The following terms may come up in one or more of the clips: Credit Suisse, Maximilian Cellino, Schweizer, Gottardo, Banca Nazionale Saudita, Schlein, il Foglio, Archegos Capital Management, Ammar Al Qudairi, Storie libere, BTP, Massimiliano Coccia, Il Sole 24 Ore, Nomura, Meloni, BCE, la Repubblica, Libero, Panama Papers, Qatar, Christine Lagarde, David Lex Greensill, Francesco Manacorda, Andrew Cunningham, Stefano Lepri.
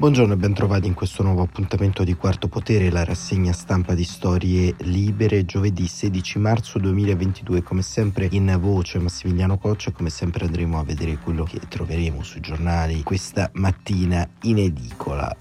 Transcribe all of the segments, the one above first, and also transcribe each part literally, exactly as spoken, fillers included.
Buongiorno e bentrovati in questo nuovo appuntamento di Quarto Potere, la rassegna stampa di Storie Libere, giovedì sedici marzo duemilaventidue. Come sempre in voce Massimiliano Coccia, come sempre andremo a vedere quello che troveremo sui giornali questa mattina in edicola.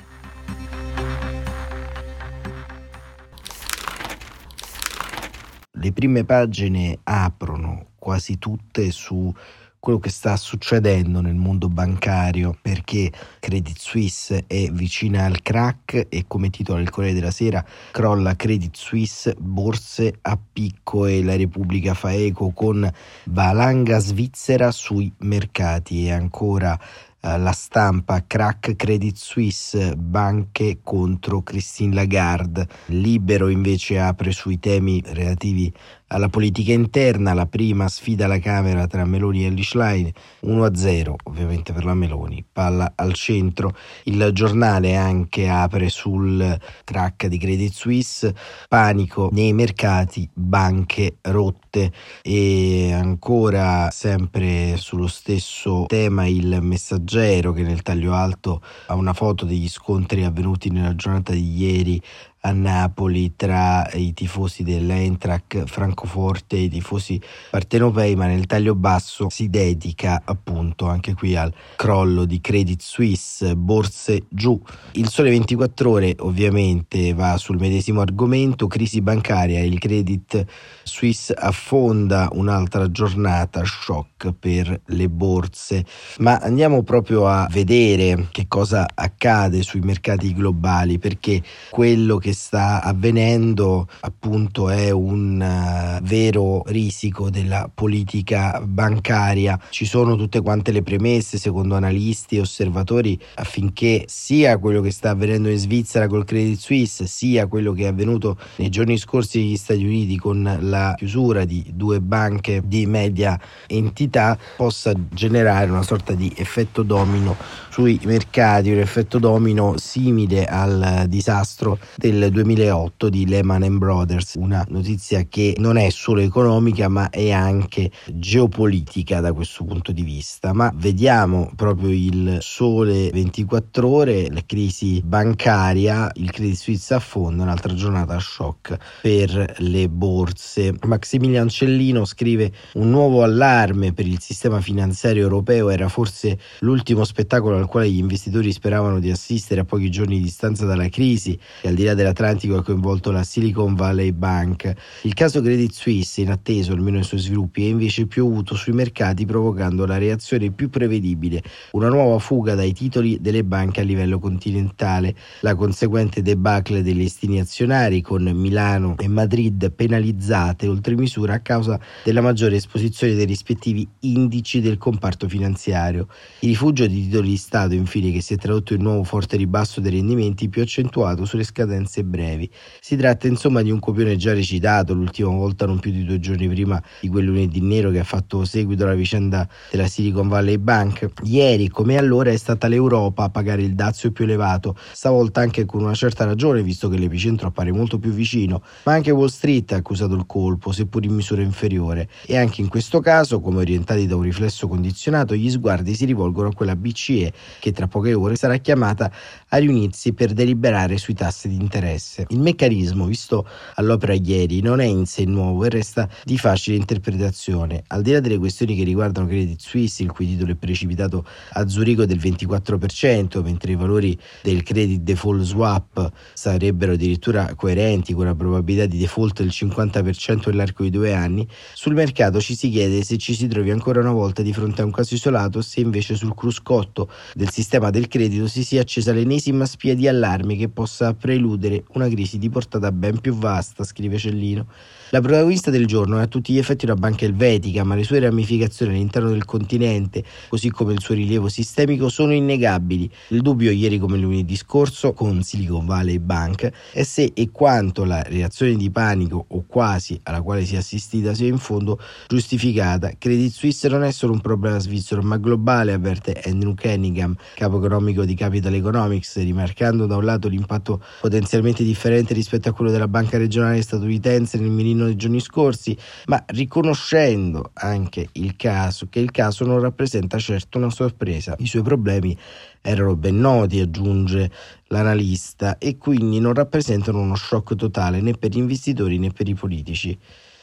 Le prime pagine aprono quasi tutte su quello che sta succedendo nel mondo bancario, perché Credit Suisse è vicina al crack e, come titolo il Corriere della Sera, crolla Credit Suisse, borse a picco e la Repubblica fa eco con valanga svizzera sui mercati. E ancora eh, la stampa, crack Credit Suisse, banche contro Christine Lagarde. Libero invece apre sui temi relativi alla politica interna, la prima sfida alla Camera tra Meloni e Schlein, uno a zero ovviamente per la Meloni, palla al centro. Il giornale anche apre sul crack di Credit Suisse, panico nei mercati, banche rotte. E ancora sempre sullo stesso tema il Messaggero, che nel taglio alto ha una foto degli scontri avvenuti nella giornata di ieri a Napoli tra i tifosi dell'Eintracht Francoforte e i tifosi partenopei, ma nel taglio basso si dedica appunto anche qui al crollo di Credit Suisse, borse giù. Il Sole ventiquattro Ore ovviamente va sul medesimo argomento, crisi bancaria, il Credit Suisse affonda, un'altra giornata shock per le borse. Ma andiamo proprio a vedere che cosa accade sui mercati globali, perché quello che che sta avvenendo appunto è un uh, vero risico della politica bancaria. Ci sono tutte quante le premesse, secondo analisti e osservatori, affinché sia quello che sta avvenendo in Svizzera col Credit Suisse, sia quello che è avvenuto nei giorni scorsi negli Stati Uniti con la chiusura di due banche di media entità, possa generare una sorta di effetto domino sui mercati, un effetto domino simile al disastro del duemilaotto di Lehman Brothers, una notizia che non è solo economica ma è anche geopolitica da questo punto di vista. Ma vediamo proprio il Sole ventiquattro Ore, la crisi bancaria, il Credit Suisse affonda, un'altra giornata a shock per le borse. Maximilian Cellino scrive: un nuovo allarme per il sistema finanziario europeo, era forse l'ultimo spettacolo al quale gli investitori speravano di assistere a pochi giorni di distanza dalla crisi che al di là dell'Atlantico ha coinvolto la Silicon Valley Bank. Il caso Credit Suisse, inatteso almeno ai suoi sviluppi, è invece piovuto sui mercati provocando la reazione più prevedibile, una nuova fuga dai titoli delle banche a livello continentale. La conseguente debacle dei listini azionari, con Milano e Madrid penalizzate oltre misura a causa della maggiore esposizione dei rispettivi indici del comparto finanziario. Il rifugio di titoli di Stato, infine, che si è tradotto in nuovo forte ribasso dei rendimenti più accentuato sulle scadenze brevi. Si tratta insomma di un copione già recitato, l'ultima volta non più di due giorni prima di quel lunedì nero che ha fatto seguito alla vicenda della Silicon Valley Bank. Ieri come allora è stata l'Europa a pagare il dazio più elevato, stavolta anche con una certa ragione visto che l'epicentro appare molto più vicino, ma anche Wall Street ha accusato il colpo, seppur in misura inferiore, e anche in questo caso, come orientati da un riflesso condizionato, gli sguardi si rivolgono a quella B C E che tra poche ore sarà chiamata a riunirsi per deliberare sui tassi di interesse. Il meccanismo visto all'opera ieri non è in sé nuovo e resta di facile interpretazione. Al di là delle questioni che riguardano Credit Suisse, il cui titolo è precipitato a Zurigo del ventiquattro per cento, mentre i valori del credit default swap sarebbero addirittura coerenti con una probabilità di default del cinquanta per cento nell'arco di due anni, sul mercato ci si chiede se ci si trovi ancora una volta di fronte a un caso isolato, se invece sul cruscotto del sistema del credito si sia accesa l'ennesima spia di allarme che possa preludere essere una crisi di portata ben più vasta, scrive Cellino. La protagonista del giorno è a tutti gli effetti una banca elvetica, ma le sue ramificazioni all'interno del continente, così come il suo rilievo sistemico, sono innegabili. Il dubbio ieri come lunedì scorso con Silicon Valley Bank è se e quanto la reazione di panico, o quasi, alla quale si è assistita sia in fondo giustificata. Credit Suisse non è solo un problema svizzero ma globale, avverte Andrew Cunningham, capo economico di Capital Economics, rimarcando da un lato l'impatto potenzialmente differente rispetto a quello della banca regionale statunitense nel mirino dei giorni scorsi, ma riconoscendo anche il caso che il caso non rappresenta certo una sorpresa. I suoi problemi erano ben noti, aggiunge l'analista, e quindi non rappresentano uno shock totale né per gli investitori né per i politici.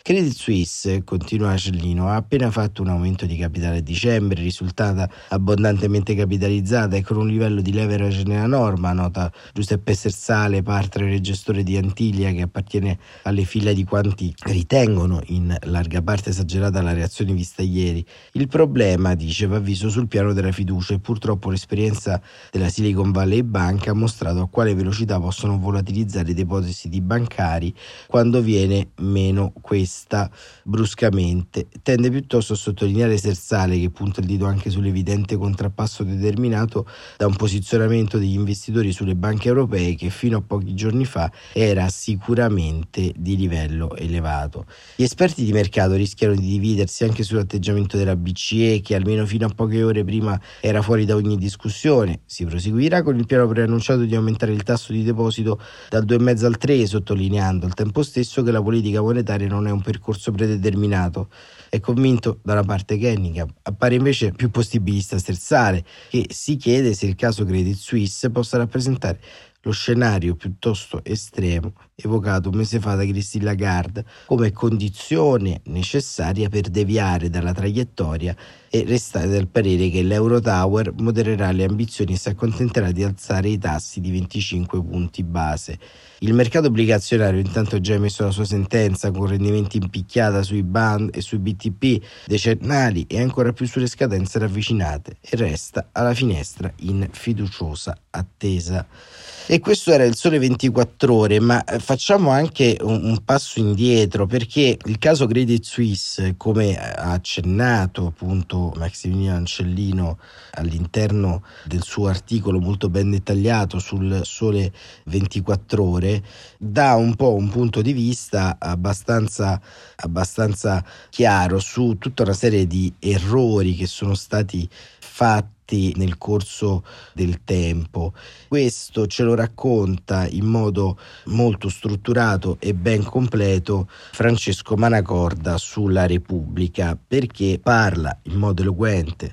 Credit Suisse, continua Cellino, ha appena fatto un aumento di capitale a dicembre, risultata abbondantemente capitalizzata e con un livello di leverage nella norma, nota Giuseppe Sersale, partner e gestore di Antiglia, che appartiene alle file di quanti ritengono in larga parte esagerata la reazione vista ieri. Il problema, dice, va visto sul piano della fiducia e purtroppo l'esperienza della Silicon Valley Bank ha mostrato a quale velocità possono volatilizzare i depositi bancari quando viene meno questa. Bruscamente tende piuttosto a sottolineare Sersale, che punta il dito anche sull'evidente contrappasso determinato da un posizionamento degli investitori sulle banche europee che fino a pochi giorni fa era sicuramente di livello elevato. Gli esperti di mercato rischiano di dividersi anche sull'atteggiamento della B C E, che almeno fino a poche ore prima era fuori da ogni discussione. Si proseguirà con il piano preannunciato di aumentare il tasso di deposito dal due virgola cinque al tre, sottolineando al tempo stesso che la politica monetaria non è un percorso predeterminato. È convinto da una parte Cunningham, appare invece più possibilista Sersale, che si chiede se il caso Credit Suisse possa rappresentare lo scenario piuttosto estremo evocato un mese fa da Christine Lagarde come condizione necessaria per deviare dalla traiettoria e restare del parere che l'Euro Tower modererà le ambizioni e si accontenterà di alzare i tassi di venticinque punti base. Il mercato obbligazionario intanto ha già emesso la sua sentenza, con rendimenti in picchiata sui bond e sui B T P decennali e ancora più sulle scadenze ravvicinate, e resta alla finestra in fiduciosa attesa. E questo era Il Sole ventiquattro Ore, ma facciamo anche un, un passo indietro, perché il caso Credit Suisse, come ha accennato appunto Maximilian Cellino all'interno del suo articolo molto ben dettagliato sul Sole ventiquattro Ore, dà un po' un punto di vista abbastanza, abbastanza chiaro su tutta una serie di errori che sono stati fatti nel corso del tempo. Questo ce lo racconta in modo molto strutturato e ben completo Francesco Manacorda sulla Repubblica, perché parla in modo eloquente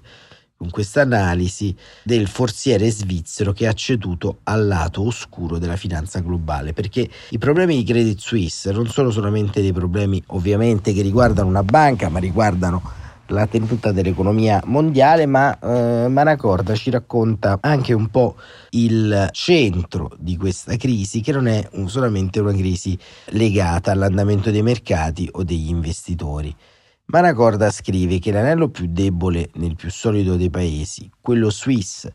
con questa analisi del forziere svizzero che ha ceduto al lato oscuro della finanza globale, perché i problemi di Credit Suisse non sono solamente dei problemi ovviamente che riguardano una banca, ma riguardano la tenuta dell'economia mondiale, ma eh, Manacorda ci racconta anche un po' il centro di questa crisi, che non è un, solamente una crisi legata all'andamento dei mercati o degli investitori. Manacorda scrive che l'anello più debole nel più solido dei paesi, quello suisse,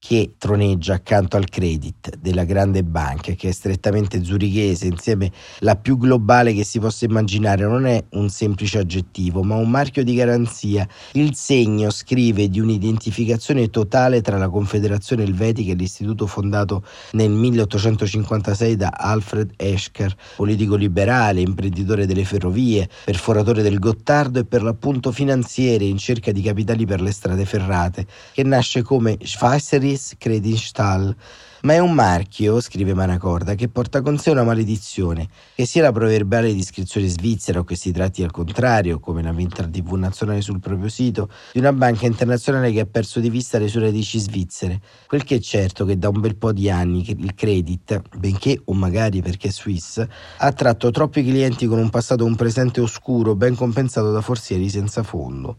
che troneggia accanto al Credit della grande banca, che è strettamente zurichese, insieme la più globale che si possa immaginare, non è un semplice aggettivo ma un marchio di garanzia, il segno, scrive, di un'identificazione totale tra la Confederazione Elvetica e l'istituto fondato nel milleottocentocinquantasei da Alfred Escher, politico liberale, imprenditore delle ferrovie, perforatore del Gottardo e per l'appunto finanziere in cerca di capitali per le strade ferrate, che nasce come Schweizer Creditstall. Ma è un marchio, scrive Manacorda, che porta con sé una maledizione, che sia la proverbiale descrizione svizzera o che si tratti al contrario, come la vinta la tivù nazionale sul proprio sito, di una banca internazionale che ha perso di vista le sue radici svizzere. Quel che è certo è che da un bel po' di anni il Credit, benché o magari perché Swiss, ha attratto troppi clienti con un passato e un presente oscuro, ben compensato da forzieri senza fondo.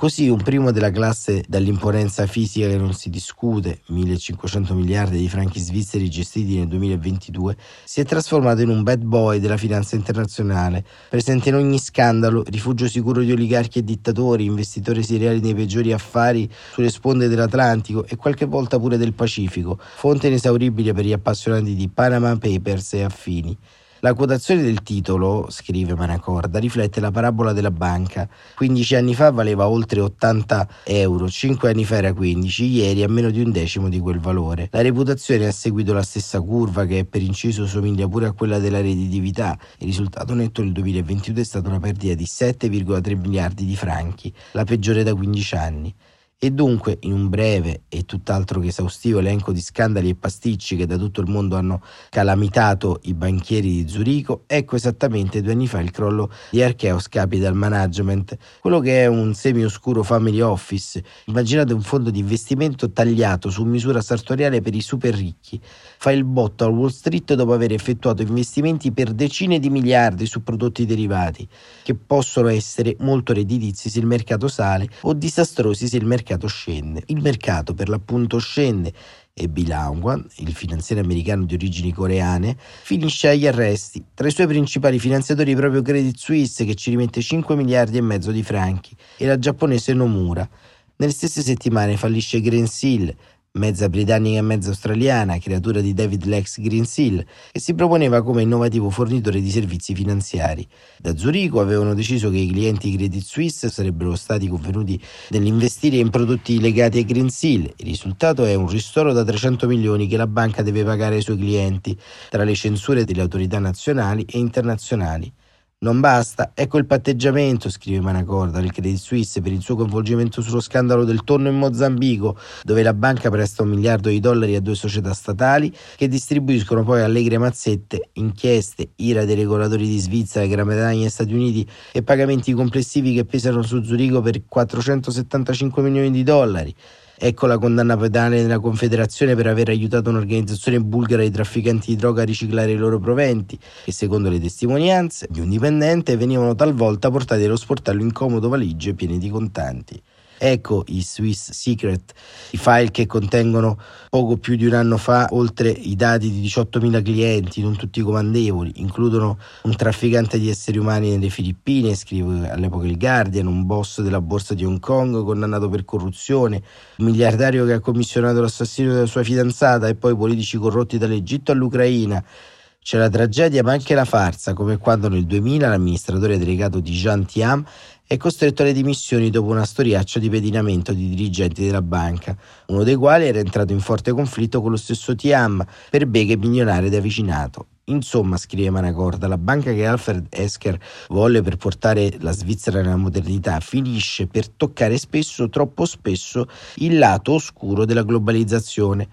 Così un primo della classe dall'imponenza fisica che non si discute, millecinquecento miliardi di franchi svizzeri gestiti nel duemilaventidue, si è trasformato in un bad boy della finanza internazionale, presente in ogni scandalo, rifugio sicuro di oligarchi e dittatori, investitore seriale nei peggiori affari sulle sponde dell'Atlantico e qualche volta pure del Pacifico, fonte inesauribile per gli appassionati di Panama Papers e affini. La quotazione del titolo, scrive Manacorda, riflette la parabola della banca. quindici anni fa valeva oltre ottanta euro, cinque anni fa era quindici, ieri a meno di un decimo di quel valore. La reputazione ha seguito la stessa curva che per inciso somiglia pure a quella della redditività. Il risultato netto del duemilaventidue è stata una perdita di sette virgola tre miliardi di franchi, la peggiore da quindici anni. E dunque, in un breve e tutt'altro che esaustivo elenco di scandali e pasticci che da tutto il mondo hanno calamitato i banchieri di Zurigo, ecco esattamente due anni fa il crollo di Archegos Capital Management, quello che è un semi-oscuro family office. Immaginate un fondo di investimento tagliato su misura sartoriale per i super ricchi. Fa il botto a Wall Street dopo aver effettuato investimenti per decine di miliardi su prodotti derivati, che possono essere molto redditizi se il mercato sale o disastrosi se il mercato scende. Il mercato per l'appunto scende e Bilanwan, il finanziere americano di origini coreane, finisce agli arresti. Tra i suoi principali finanziatori proprio Credit Suisse, che ci rimette cinque miliardi e mezzo di franchi, e la giapponese Nomura. Nelle stesse settimane fallisce Greensill, mezza britannica e mezza australiana, creatura di David Lex Greensill, che si proponeva come innovativo fornitore di servizi finanziari. Da Zurigo avevano deciso che i clienti Credit Suisse sarebbero stati convenuti nell'investire in prodotti legati a Greensill. Il risultato è un ristoro da trecento milioni che la banca deve pagare ai suoi clienti, tra le censure delle autorità nazionali e internazionali. Non basta, ecco il patteggiamento, scrive Manacorda, del Credit Suisse per il suo coinvolgimento sullo scandalo del tonno in Mozambico, dove la banca presta un miliardo di dollari a due società statali che distribuiscono poi allegre mazzette, inchieste, ira dei regolatori di Svizzera, Gran Bretagna e Stati Uniti e pagamenti complessivi che pesano su Zurigo per quattrocentosettantacinque milioni di dollari. Ecco la condanna penale della Confederazione per aver aiutato un'organizzazione bulgara di trafficanti di droga a riciclare i loro proventi, che secondo le testimonianze di un dipendente venivano talvolta portati allo sportello incomodo valigie piene di contanti. Ecco i Swiss Secret, i file che contengono poco più di un anno fa oltre i dati di diciottomila clienti, non tutti comandevoli. Includono un trafficante di esseri umani nelle Filippine, scrive all'epoca il Guardian, un boss della borsa di Hong Kong condannato per corruzione, un miliardario che ha commissionato l'assassinio della sua fidanzata e poi politici corrotti dall'Egitto all'Ucraina. C'è la tragedia ma anche la farsa, come quando nel duemila l'amministratore delegato di Jean Thiam è costretto alle dimissioni dopo una storiaccia di pedinamento di dirigenti della banca, uno dei quali era entrato in forte conflitto con lo stesso Thiam per beghe milionarie da vicinato. Insomma, scrive Manacorda, la banca che Alfred Escher volle per portare la Svizzera nella modernità finisce per toccare spesso, troppo spesso, il lato oscuro della globalizzazione.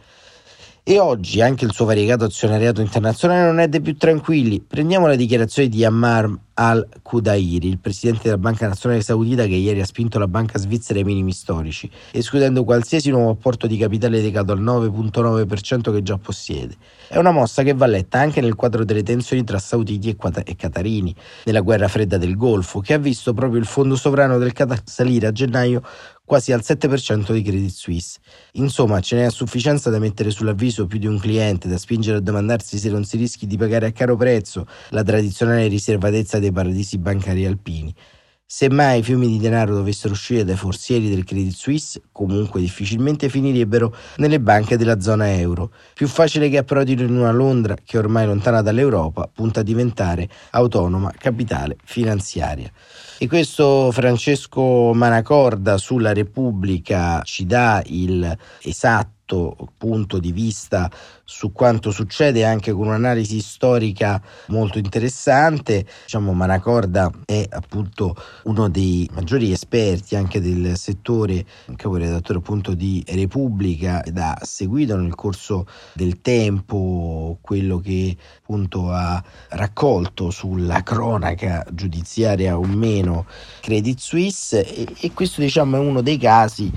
E oggi anche il suo variegato azionariato internazionale non è dei più tranquilli. Prendiamo la dichiarazione di Ammar Al Qudairi, il presidente della Banca Nazionale Saudita, che ieri ha spinto la banca svizzera ai minimi storici, escludendo qualsiasi nuovo apporto di capitale legato al nove virgola nove per cento che già possiede. È una mossa che va letta anche nel quadro delle tensioni tra sauditi e, quata- e qatarini, nella guerra fredda del Golfo, che ha visto proprio il fondo sovrano del Qatar salire a gennaio quasi al sette per cento di Credit Suisse. Insomma, ce n'è a sufficienza da mettere sull'avviso più di un cliente, da spingere a domandarsi se non si rischi di pagare a caro prezzo la tradizionale riservatezza dei paradisi bancari alpini. Se mai i fiumi di denaro dovessero uscire dai forzieri del Credit Suisse, comunque difficilmente finirebbero nelle banche della zona euro. Più facile che approdino in una Londra che ormai lontana dall'Europa punta a diventare autonoma capitale finanziaria. E questo Francesco Manacorda sulla Repubblica ci dà il esatto punto di vista su quanto succede, anche con un'analisi storica molto interessante. Diciamo, Manacorda è appunto uno dei maggiori esperti anche del settore, caporedattore appunto di Repubblica, ed ha seguito nel corso del tempo quello che appunto ha raccolto sulla cronaca giudiziaria o meno Credit Suisse, e, e questo diciamo è uno dei casi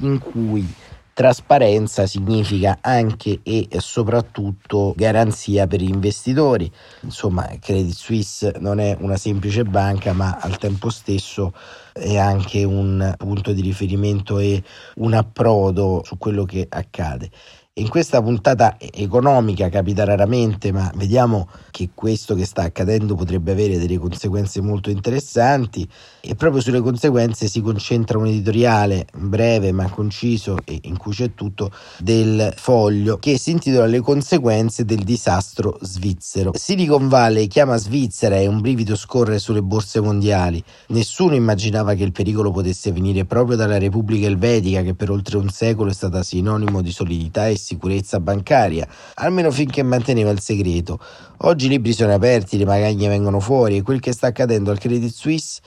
in cui Trasparenza significa anche e soprattutto garanzia per gli investitori. Insomma, Credit Suisse non è una semplice banca, ma al tempo stesso è anche un punto di riferimento e un approdo su quello che accade. In questa puntata economica capita raramente, ma vediamo che questo che sta accadendo potrebbe avere delle conseguenze molto interessanti, e proprio sulle conseguenze si concentra un editoriale breve ma conciso, e in cui c'è tutto, del Foglio, che si intitola Le conseguenze del disastro svizzero. Silicon Valley chiama Svizzera e un brivido scorre sulle borse mondiali. Nessuno immaginava che il pericolo potesse venire proprio dalla Repubblica Elvetica, che per oltre un secolo è stata sinonimo di solidità e sicurezza bancaria, almeno finché manteneva il segreto. Oggi i libri sono aperti, le magagne vengono fuori, e quel che sta accadendo al Credit Suisse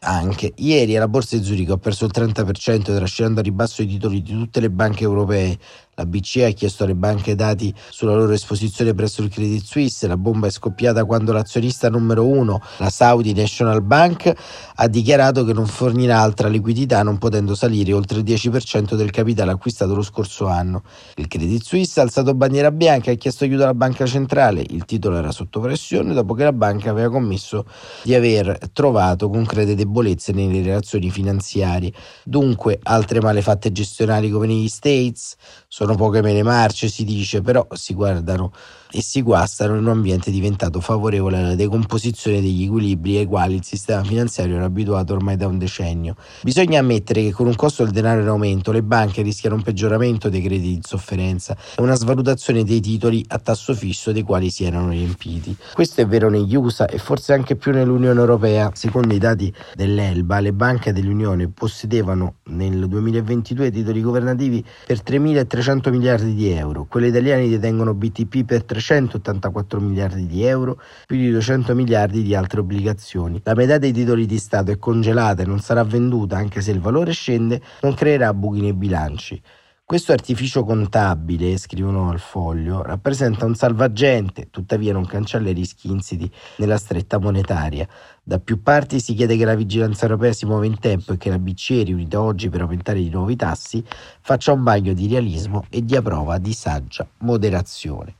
anche. Ieri alla borsa di Zurigo ha perso il trenta per cento, trascinando a ribasso i titoli di tutte le banche europee. La B C E ha chiesto alle banche dati sulla loro esposizione presso il Credit Suisse. La bomba è scoppiata quando l'azionista numero uno, la Saudi National Bank, ha dichiarato che non fornirà altra liquidità, non potendo salire oltre il dieci per cento del capitale acquistato lo scorso anno. Il Credit Suisse ha alzato bandiera bianca e ha chiesto aiuto alla banca centrale. Il titolo era sotto pressione dopo che la banca aveva commesso di aver trovato concrete debolezze nelle relazioni finanziarie. Dunque, altre malefatte gestionali come negli States. Sono poche mele marce, si dice, però si guardano e si guastano in un ambiente diventato favorevole alla decomposizione degli equilibri ai quali il sistema finanziario era abituato ormai da un decennio. Bisogna ammettere che con un costo del denaro in aumento le banche rischiano un peggioramento dei crediti in sofferenza e una svalutazione dei titoli a tasso fisso dei quali si erano riempiti. Questo è vero negli U S A e forse anche più nell'Unione Europea. Secondo i dati dell'Elba, le banche dell'Unione possedevano nel duemilaventidue titoli governativi per tremilatrecento miliardi di euro, quelle italiane detengono B T P per trecentottantaquattro miliardi di euro, più di duecento miliardi di altre obbligazioni. La metà dei titoli di Stato è congelata e non sarà venduta, anche se il valore scende, non creerà buchi nei bilanci. Questo artificio contabile, scrivono al Foglio, rappresenta un salvagente, tuttavia non cancella i rischi insiti nella stretta monetaria. Da più parti si chiede che la vigilanza europea si muova in tempo e che la B C E, riunita oggi per aumentare di nuovo i tassi, faccia un bagno di realismo e dia prova di saggia moderazione.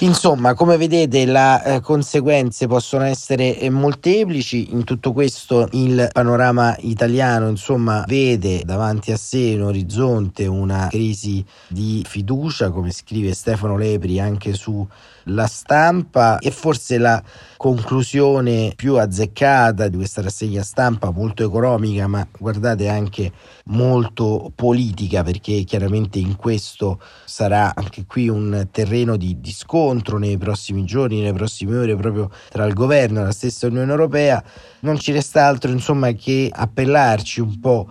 Insomma, come vedete, le eh, conseguenze possono essere eh, molteplici. In tutto questo il panorama italiano, insomma, vede davanti a sé un orizzonte, una crisi di fiducia, come scrive Stefano Lepri anche su La Stampa, e forse la conclusione più azzeccata di questa rassegna stampa, molto economica ma guardate anche molto politica, perché chiaramente in questo sarà anche qui un terreno di discontro nei prossimi giorni, nelle prossime ore, proprio tra il governo e la stessa Unione Europea. Non ci resta altro, insomma, che appellarci un po'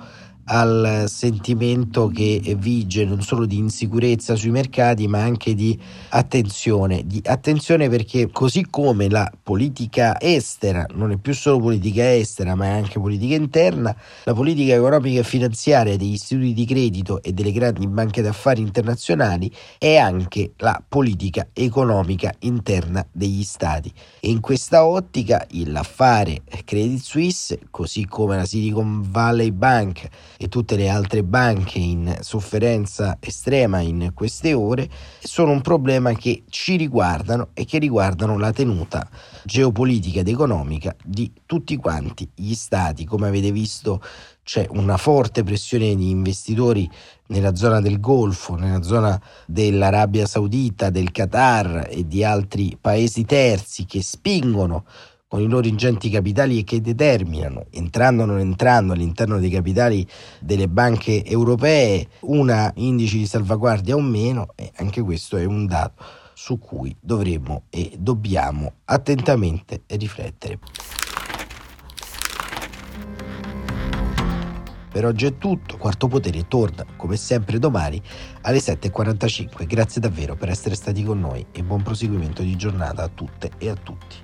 al sentimento che vige non solo di insicurezza sui mercati, ma anche di attenzione, di attenzione perché così come la politica estera non è più solo politica estera, ma è anche politica interna, la politica economica e finanziaria degli istituti di credito e delle grandi banche d'affari internazionali è anche la politica economica interna degli stati. E in questa ottica l'affare Credit Suisse, così come la Silicon Valley Bank e tutte le altre banche in sofferenza estrema in queste ore, sono un problema che ci riguardano e che riguardano la tenuta geopolitica ed economica di tutti quanti gli stati. Come avete visto, c'è una forte pressione di investitori nella zona del Golfo, nella zona dell'Arabia Saudita, del Qatar e di altri paesi terzi che spingono con i loro ingenti capitali e che determinano, entrando o non entrando all'interno dei capitali delle banche europee, un indice di salvaguardia o meno. E anche questo è un dato su cui dovremmo e dobbiamo attentamente riflettere. Per oggi è tutto. Quarto Potere torna come sempre domani alle sette e quarantacinque. Grazie davvero per essere stati con noi e buon proseguimento di giornata a tutte e a tutti.